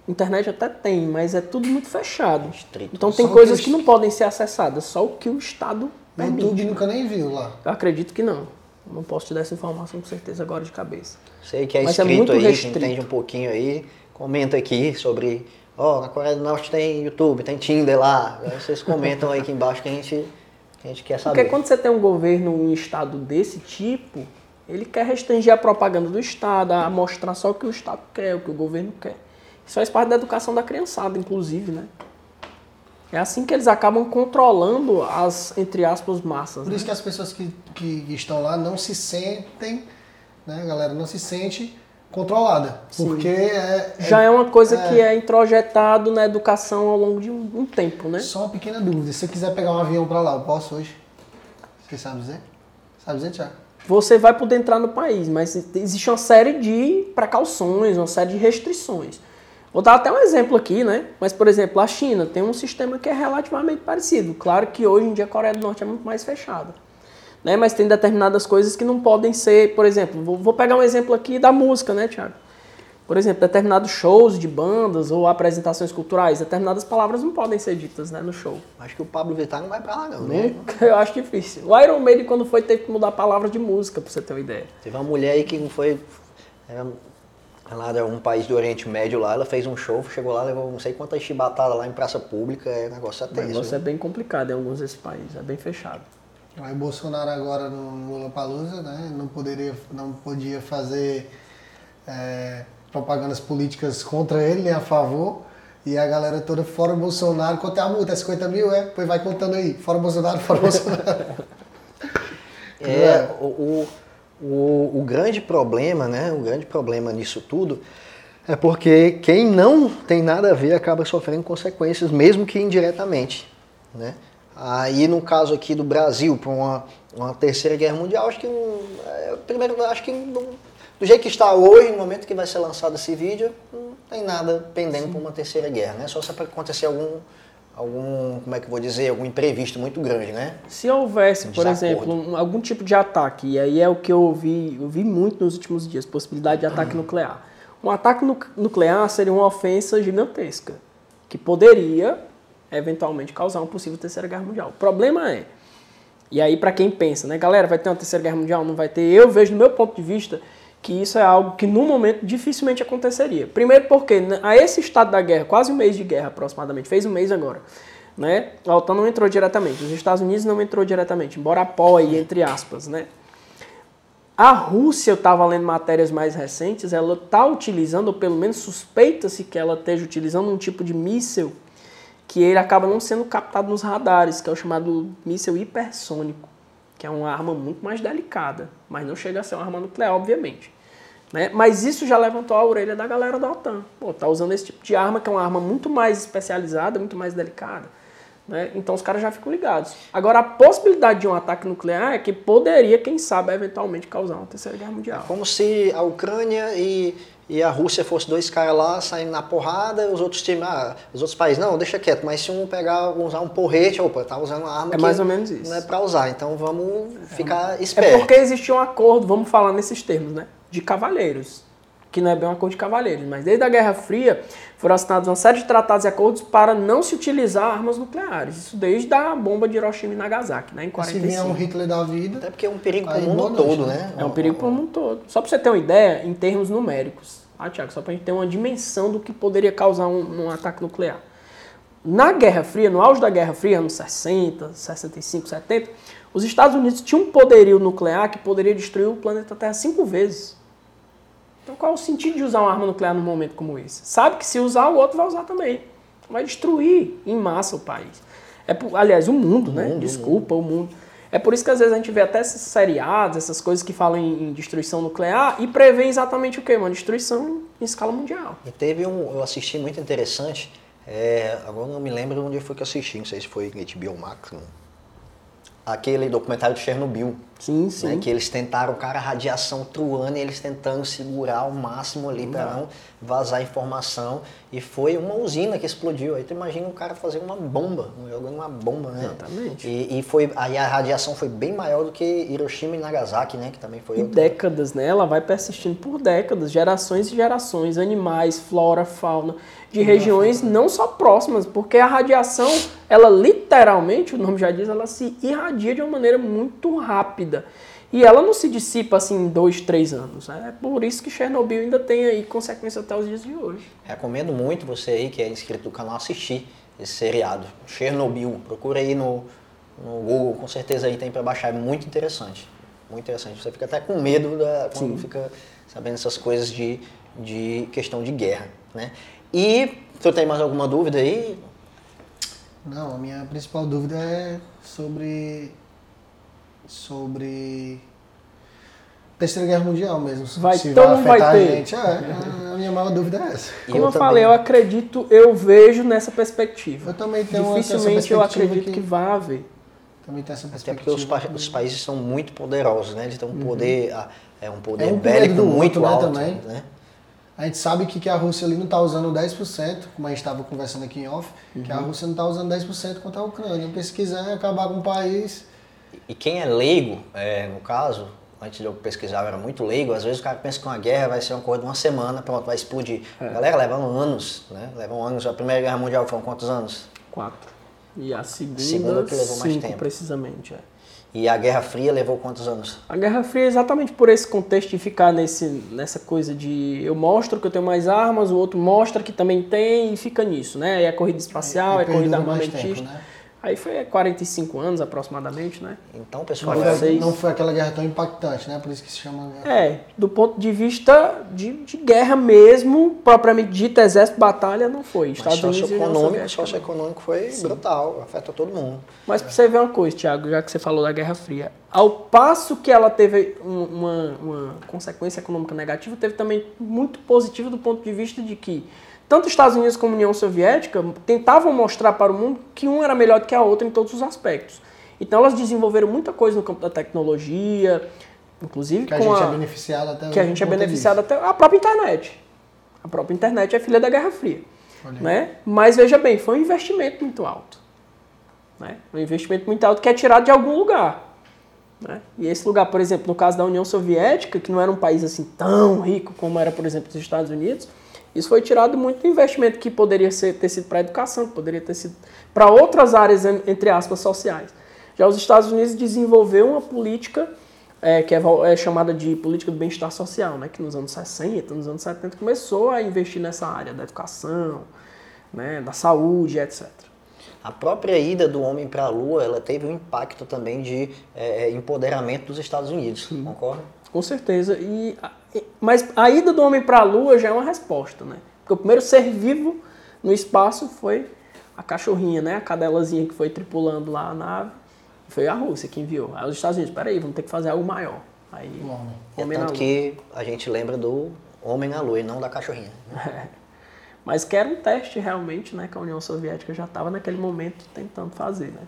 Internet até tem, mas é tudo muito fechado. Estrito. Então tem só coisas que não podem ser acessadas, só o que o Estado permite. O YouTube nunca nem viu lá. Eu acredito que não. Não posso te dar essa informação com certeza agora de cabeça. Sei que é escrito, mas é muito aí, restrito. Entende um pouquinho aí. Comenta aqui sobre. Ó, na Coreia do Norte tem YouTube, tem Tinder lá. Aí vocês comentam aí aqui embaixo que a gente quer saber. Porque quando você tem um governo, um Estado desse tipo, ele quer restringir a propaganda do Estado, a mostrar só o que o Estado quer, o que o governo quer. Isso faz parte da educação da criançada, inclusive, né? É assim que eles acabam controlando as, entre aspas, massas. Por isso que as pessoas que estão lá não se sentem, né, galera, não se sente controlada. Sim. Porque já é uma coisa que é introjetado na educação ao longo de um tempo, né? Só uma pequena dúvida. Se eu quiser pegar um avião pra lá, eu posso hoje? Você sabe dizer? Sabe dizer, Thiago? Você vai poder entrar no país, mas existe uma série de precauções, uma série de restrições. Vou dar até um exemplo aqui, né? Mas, por exemplo, a China tem um sistema que é relativamente parecido. Claro que hoje em dia a Coreia do Norte é muito mais fechada, né? Mas tem determinadas coisas que não podem ser, por exemplo, vou pegar um exemplo aqui da música, né, Thiago? Por exemplo, determinados shows de bandas ou apresentações culturais, determinadas palavras não podem ser ditas, né, no show. Acho que o Pablo Vittar não vai pra lá, não, né? Eu acho difícil. O Iron Maiden, quando foi, teve que mudar a palavra de música, pra você ter uma ideia. Teve uma mulher aí que não foi... Ela era um país do Oriente Médio lá, ela fez um show, chegou lá, levou não sei quantas chibatadas lá em praça pública, é negócio até isso. O negócio é bem complicado em alguns desses países, é bem fechado. Aí Bolsonaro agora no Lollapalooza, né? Não podia fazer propagandas políticas contra ele, nem a favor. E a galera toda fora o Bolsonaro. Quanto é a multa? 50 mil? É? Pois vai contando aí. Fora o Bolsonaro, fora o Bolsonaro. O grande problema, né? O grande problema nisso tudo é porque quem não tem nada a ver acaba sofrendo consequências, mesmo que indiretamente, né? Aí no caso aqui do Brasil, para uma terceira guerra mundial, acho que do jeito que está hoje, no momento que vai ser lançado esse vídeo, não tem nada pendendo para uma terceira guerra, né? Só se acontecer algum, como é que eu vou dizer, algum imprevisto muito grande, né? Se houvesse, por exemplo, algum tipo de ataque, e aí é o que eu vi muito nos últimos dias, possibilidade de ataque nuclear. Um ataque nuclear seria uma ofensa gigantesca, que poderia eventualmente causar uma possível terceira guerra mundial. O problema é, e aí para quem pensa, né, galera, vai ter uma terceira guerra mundial, não vai ter, eu vejo do meu ponto de vista que isso é algo que no momento dificilmente aconteceria. Primeiro porque a esse estado da guerra, quase um mês de guerra aproximadamente, fez um mês agora, né? A OTAN não entrou diretamente, os Estados Unidos não entrou diretamente, embora apoie, entre aspas, né? A Rússia, eu estava lendo matérias mais recentes, ela está utilizando, ou pelo menos suspeita-se que ela esteja utilizando um tipo de míssil que ele acaba não sendo captado nos radares, que é o chamado míssil hipersônico, que é uma arma muito mais delicada, mas não chega a ser uma arma nuclear, obviamente, né? Mas isso já levantou a orelha da galera da OTAN. Pô, tá usando esse tipo de arma, que é uma arma muito mais especializada, muito mais delicada, né? Então os caras já ficam ligados. Agora, a possibilidade de um ataque nuclear é que poderia, quem sabe, eventualmente causar uma terceira guerra mundial. É como se a Ucrânia e a Rússia fossem dois caras lá saindo na porrada, os outros países, não, deixa quieto, mas se um pegar, usar um porrete, opa, tá usando uma arma que mais ou menos isso. Não é pra usar, então vamos ficar espertos. É porque existe um acordo, vamos falar nesses termos, né, de cavalheiros, que não é bem um acordo de cavalheiros, mas desde a Guerra Fria foram assinados uma série de tratados e acordos para não se utilizar armas nucleares. Isso desde a bomba de Hiroshima e Nagasaki, né, em 1945. Se vier um Hitler da vida... Até porque é um perigo para o mundo todo, né? É um perigo para o mundo todo. Só para você ter uma ideia, em termos numéricos, Thiago, só para a gente ter uma dimensão do que poderia causar um ataque nuclear. Na Guerra Fria, no auge da Guerra Fria, anos 60, 65, 70, os Estados Unidos tinham um poderio nuclear que poderia destruir o planeta Terra 5 vezes. Então qual é o sentido de usar uma arma nuclear num momento como esse? Sabe que se usar, o outro vai usar também. Vai destruir em massa o país. Aliás, o mundo, né? O mundo. É por isso que às vezes a gente vê até esses seriados, essas coisas que falam em destruição nuclear e prevê exatamente o quê? Uma destruição em escala mundial. E teve eu assisti muito interessante, agora não me lembro onde foi que eu assisti, não sei se foi HBO Max, não. Aquele documentário de Chernobyl. Sim, sim. Né, que eles tentaram, a radiação truando, e eles tentando segurar o máximo ali para não vazar informação. E foi uma usina que explodiu. Aí tu imagina um cara fazendo uma bomba, jogando uma bomba, né? Exatamente. E foi, aí a radiação foi bem maior do que Hiroshima e Nagasaki, né? Que também foi outra. Décadas, né? Ela vai persistindo por décadas, gerações e gerações, animais, flora, fauna, de regiões não só próximas, porque a radiação, ela literalmente, o nome já diz, ela se irradia de uma maneira muito rápida. E ela não se dissipa assim em 2, 3 anos. Né? É por isso que Chernobyl ainda tem aí consequência até os dias de hoje. Recomendo muito você aí que é inscrito do canal assistir esse seriado. Chernobyl, procura aí no Google, com certeza aí tem para baixar. É muito interessante. Muito interessante. Você fica até com medo quando fica sabendo essas coisas de questão de guerra. Né? E tu tem mais alguma dúvida aí? Não, a minha principal dúvida é sobre Terceira Guerra Mundial mesmo. Vai ter ou não vai ter? A gente, a minha maior dúvida é essa. Como eu falei, eu acredito, eu vejo nessa perspectiva. Eu também tenho essa perspectiva. Dificilmente eu acredito que vai haver. Também tem essa perspectiva. Até porque os países são muito poderosos, né? Eles têm um poder bélico muito alto, né? A gente sabe que a Rússia ali não está usando 10%, como a gente estava conversando aqui em off, que a Rússia não está usando 10% contra a Ucrânia. Porque se quiser acabar com o país... E quem é leigo, no caso, antes de eu pesquisar eu era muito leigo, às vezes o cara pensa que uma guerra vai ser uma coisa de uma semana, pronto, vai explodir. A galera, levam anos, né? A Primeira Guerra Mundial foram quantos anos? 4. E a segunda que levou 5, mais tempo. Precisamente, E a Guerra Fria levou quantos anos? A Guerra Fria, exatamente por esse contexto de ficar nessa coisa de eu mostro que eu tenho mais armas, o outro mostra que também tem e fica nisso, né? É a corrida espacial, é a corrida armamentista. Aí foi 45 anos aproximadamente, né? Então, pessoal, não foi aquela guerra tão impactante, né? Por isso que se chama guerra. É, do ponto de vista de guerra mesmo, propriamente dita, exército, batalha, não foi. Estados Unidos e socioeconômico foi brutal, afeta todo mundo. Mas pra você ver uma coisa, Thiago, já que você falou da Guerra Fria, ao passo que ela teve uma consequência econômica negativa, teve também muito positiva do ponto de vista de que tanto os Estados Unidos como a União Soviética tentavam mostrar para o mundo que um era melhor do que a outra em todos os aspectos. Então elas desenvolveram muita coisa no campo da tecnologia, inclusive que a gente é beneficiado até a própria internet. A própria internet é filha da Guerra Fria, né? Mas veja bem, foi um investimento muito alto, né? Um investimento muito alto que é tirado de algum lugar, né? E esse lugar, por exemplo, no caso da União Soviética, que não era um país assim tão rico como era, por exemplo, os Estados Unidos, isso foi tirado muito do investimento que poderia ter sido para a educação, que poderia ter sido para outras áreas, entre aspas, sociais. Já os Estados Unidos desenvolveu uma política que é chamada de política do bem-estar social, né, que nos anos 60, nos anos 70 começou a investir nessa área da educação, né, da saúde, etc. A própria ida do homem para a Lua, ela teve um impacto também de empoderamento dos Estados Unidos, concorda? Com certeza. Mas a ida do homem para a Lua já é uma resposta, né? Porque o primeiro ser vivo no espaço foi a cachorrinha, né? A cadelazinha que foi tripulando lá a nave. Foi a Rússia que enviou. Aí os Estados Unidos, peraí, vamos ter que fazer algo maior. Aí, homem na Lua. Que a gente lembra do homem na Lua e não da cachorrinha. Né? É. Mas que era um teste realmente, né? Que a União Soviética já estava naquele momento tentando fazer, né?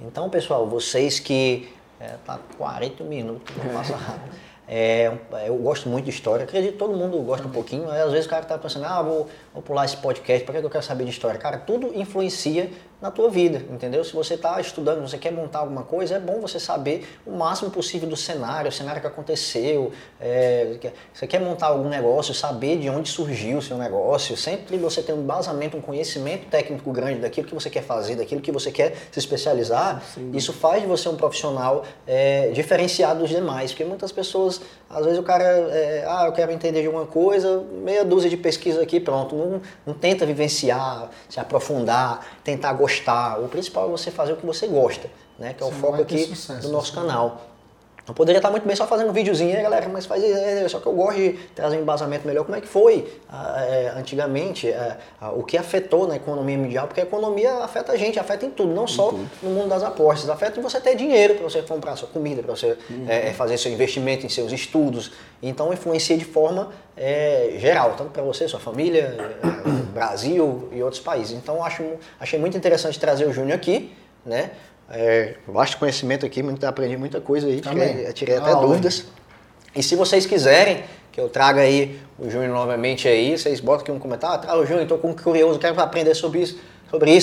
Então, pessoal, vocês que... tá 40 minutos, não passa rápido. Eu gosto muito de história, acredito que todo mundo gosta um pouquinho. Aí, às vezes o cara tá pensando, vou pular esse podcast, para que eu quero saber de história? Cara, tudo influencia na tua vida, entendeu? Se você tá estudando, você quer montar alguma coisa, é bom você saber o máximo possível do cenário, o cenário que aconteceu. Você quer montar algum negócio, saber de onde surgiu o seu negócio. Sempre você tem um embasamento, um conhecimento técnico grande daquilo que você quer fazer, daquilo que você quer se especializar. Sim. Isso faz de você um profissional diferenciado dos demais, porque muitas pessoas, às vezes o cara, eu quero entender de alguma coisa, meia dúzia de pesquisa aqui, pronto. Não tenta vivenciar, se aprofundar, tentar gostar. O principal é você fazer o que você gosta, né? Que é o foco aqui do nosso canal. Eu poderia estar muito bem só fazendo um videozinho, galera, mas faz só que eu gosto de trazer um embasamento melhor. Como é que foi antigamente, o que afetou na economia mundial? Porque a economia afeta a gente, afeta em tudo, não só no mundo das apostas. Afeta em você ter dinheiro para você comprar sua comida, para você fazer seu investimento em seus estudos. Então, influencia de forma geral, tanto para você, sua família, Brasil e outros países. Então, eu achei muito interessante trazer o Júnior aqui, né? Vasto conhecimento aqui, aprendi muita coisa aí, tirei até dúvidas. E se vocês quiserem que eu traga aí o Júnior novamente aí, vocês botam aqui um comentário, o Júnior, estou curioso, quero aprender sobre isso,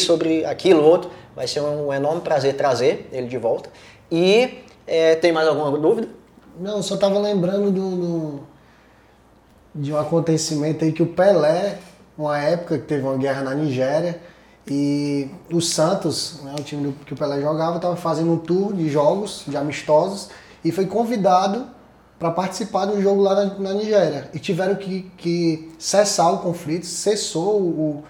sobre aquilo, outro. Vai ser um enorme prazer trazer ele de volta. E tem mais alguma dúvida? Não, eu só estava lembrando de um acontecimento aí que o Pelé, uma época que teve uma guerra na Nigéria, e o Santos, né, o time que o Pelé jogava, estava fazendo um tour de jogos, de amistosos, e foi convidado para participar de um jogo lá na Nigéria. E tiveram que cessar o conflito, cessou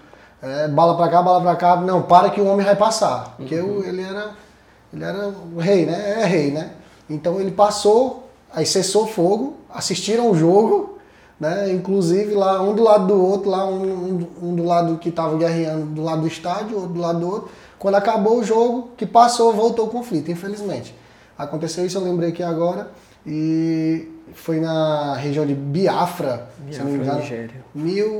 bala pra cá, não, para que o homem vai passar. Porque ele era o rei, né? É rei, né? Então ele passou, aí cessou o fogo, assistiram o jogo, né? Inclusive lá um do lado do outro, lá um do lado que estava guerreando do lado do estádio, outro do lado do outro. Quando acabou o jogo, que passou, voltou o conflito, infelizmente. Aconteceu isso, eu lembrei aqui agora, e foi na região de Biafra se não me engano, Nigéria.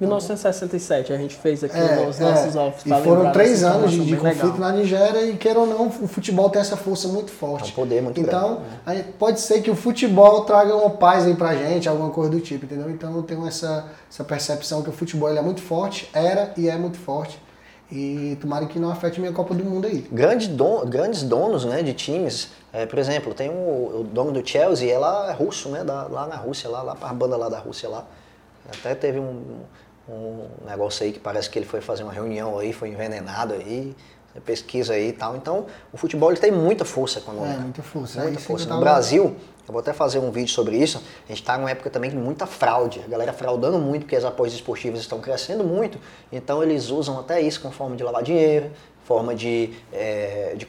1967, a gente fez aqui os nossos alvos. E foram 3 anos de conflito na Nigéria, e queira ou não, o futebol tem essa força muito forte. É um poder muito grande, né? Aí pode ser que o futebol traga uma paz aí pra gente, alguma coisa do tipo, entendeu? Então eu tenho essa percepção que o futebol ele é muito forte, é muito forte. E tomara que não afete a minha Copa do Mundo aí. Grandes donos, né, de times. Por exemplo, tem o dono do Chelsea, é russo, né? Lá na Rússia, lá para a banda lá da Rússia lá. Até teve um negócio aí que parece que ele foi fazer uma reunião aí, foi envenenado aí. Você pesquisa aí e tal. Então, o futebol ele tem muita força econômica. É, muita força. Muita força. No Brasil, eu vou até fazer um vídeo sobre isso, a gente está numa época também de muita fraude. A galera fraudando muito, porque as apostas esportivas estão crescendo muito. Então, eles usam até isso como forma de lavar dinheiro, forma de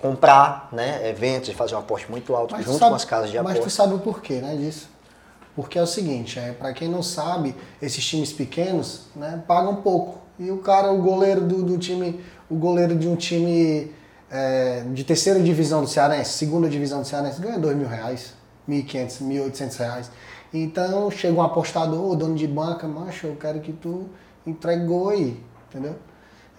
comprar, né, eventos e fazer um aporte muito alto junto com as casas de aposta. Mas tu sabe o porquê, né, disso? Porque é o seguinte, para quem não sabe, esses times pequenos, né, pagam pouco. E o cara, o goleiro do time, o goleiro de um time de terceira divisão do Cearense, segunda divisão do Cearense, ganha R$2.000, R$1.500, R$1.800. Então chega um apostador, o dono de banca, macho, eu quero que tu entregue gol aí, entendeu?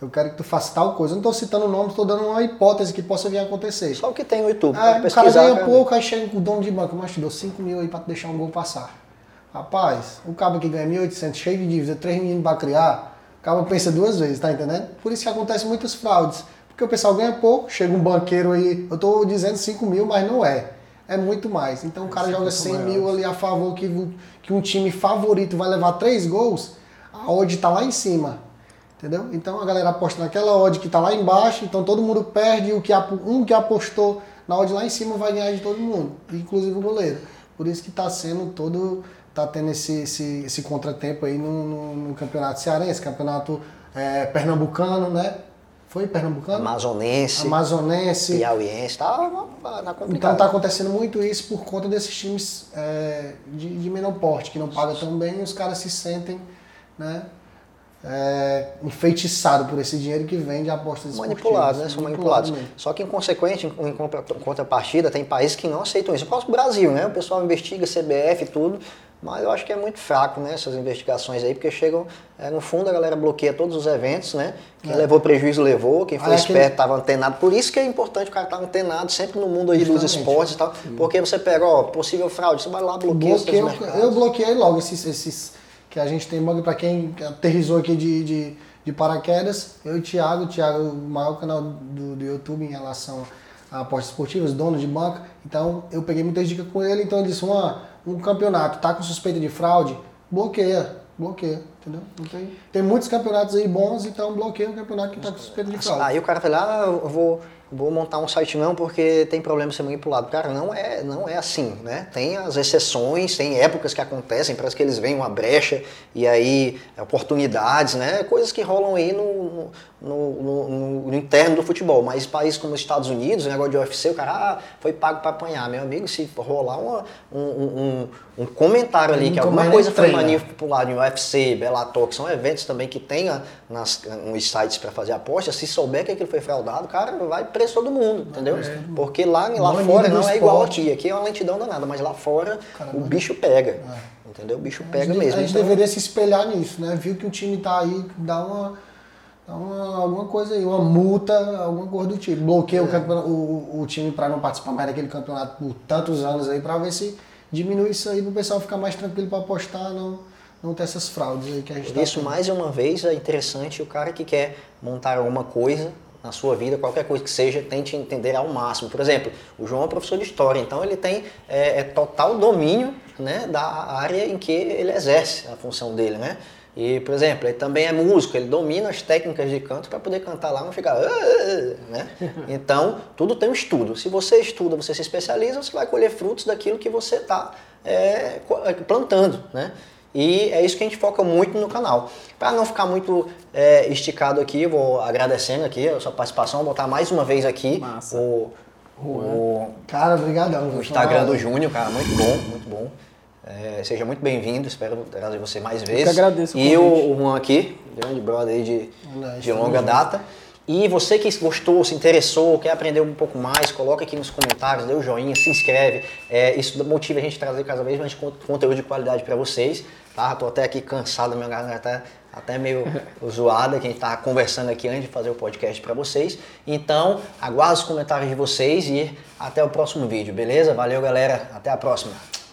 Eu quero que tu faça tal coisa. Eu não estou citando o nome, estou dando uma hipótese que possa vir a acontecer. Só o que tem no YouTube. O cara ganha pouco, aí chega o dono de banca, mas te dou R$5.000 aí para tu deixar um gol passar. Rapaz, o cabo que ganha R$1.800, cheio de dívida, 3 meninos para criar, o cabo pensa duas vezes, tá entendendo? Por isso que acontecem muitas fraudes. Porque o pessoal ganha pouco, chega um banqueiro aí, eu estou dizendo R$5.000, mas não é. É muito mais. Então o cara joga R$100.000 ali a favor que um time favorito vai levar 3 gols, a odd tá lá em cima. Entendeu? Então a galera aposta naquela odd que está lá embaixo, então todo mundo perde, um que apostou na odd lá em cima vai ganhar de todo mundo, inclusive o goleiro. Por isso que está tendo esse contratempo aí no campeonato cearense, campeonato pernambucano, né? Foi pernambucano? Amazonense. Piauiense, tá complicado. Então tá acontecendo muito isso por conta desses times de menor porte, que não pagam tão bem e os caras se sentem, né? Enfeitiçado por esse dinheiro que vem de apostas esportivas. Manipulados, né? São manipulados. Só que, em consequência, em contrapartida, tem países que não aceitam isso. O próprio Brasil, né? O pessoal investiga CBF e tudo, mas eu acho que é muito fraco, né? Essas investigações aí, porque chegam... no fundo, a galera bloqueia todos os eventos, né? Quem levou prejuízo, levou. Quem foi esperto estava antenado. Por isso que é importante o cara estar antenado sempre no mundo aí dos esportes e tal. Porque você pega, possível fraude, você vai lá, bloqueia os mercados. Eu bloqueei logo esses que a gente tem banco para quem aterrizou aqui de paraquedas. Eu e o Thiago, o maior canal do YouTube em relação a apostas esportivas, dono de banca. Então, eu peguei muitas dicas com ele. Então, ele disse, um campeonato tá com suspeita de fraude, bloqueia, entendeu? Tem muitos campeonatos aí bons, então bloqueia o campeonato que tá com suspeita de fraude. Aí o cara fala, eu vou montar um site não porque tem problema de ser manipulado. Cara, não é assim, né? Tem as exceções, tem épocas que acontecem, parece que eles veem uma brecha e aí oportunidades, né? Coisas que rolam aí no interno do futebol. Mas países como os Estados Unidos, o negócio de UFC, o cara foi pago para apanhar. Meu amigo, se rolar um comentário ali, que alguma coisa foi manipulada em UFC, Bellator, que são eventos também que tem nos sites para fazer aposta, se souber que aquilo foi fraudado, o cara vai preso todo mundo, entendeu? Porque lá fora não é igual aqui. Aqui é uma lentidão danada, mas lá fora o bicho pega. Entendeu? O bicho pega mesmo. A gente deveria se espelhar nisso, né? Viu que o time tá aí, alguma coisa aí, uma multa, alguma coisa do tipo. Bloqueia o time para não participar mais daquele campeonato por tantos anos aí, para ver se diminui isso aí, para o pessoal ficar mais tranquilo para apostar, não ter essas fraudes aí que a gente tá. Isso, mais uma vez, é interessante o cara que quer montar alguma coisa na sua vida, qualquer coisa que seja, tente entender ao máximo. Por exemplo, o João é professor de história, então ele tem total domínio, né, da área em que ele exerce a função dele, né? E, por exemplo, ele também é músico, ele domina as técnicas de canto para poder cantar lá e não ficar... né? Então, tudo tem um estudo. Se você estuda, você se especializa, você vai colher frutos daquilo que você está plantando, né? E é isso que a gente foca muito no canal. Para não ficar muito esticado aqui, eu vou agradecendo aqui a sua participação, vou botar mais uma vez aqui cara, obrigadão. O Instagram do Júnior, cara, muito bom, muito bom. Seja muito bem-vindo, espero trazer você mais vezes. Eu que agradeço. E o Juan aqui, grande brother aí de longa data. E você que gostou, se interessou, quer aprender um pouco mais, coloca aqui nos comentários, dê o joinha, se inscreve. Isso motiva a gente a trazer cada vez mais conteúdo de qualidade para vocês. Tá? Tô até aqui cansado, minha galera tá até meio zoada, que a gente tava conversando aqui antes de fazer o podcast para vocês. Então, aguardo os comentários de vocês e até o próximo vídeo, beleza? Valeu, galera. Até a próxima.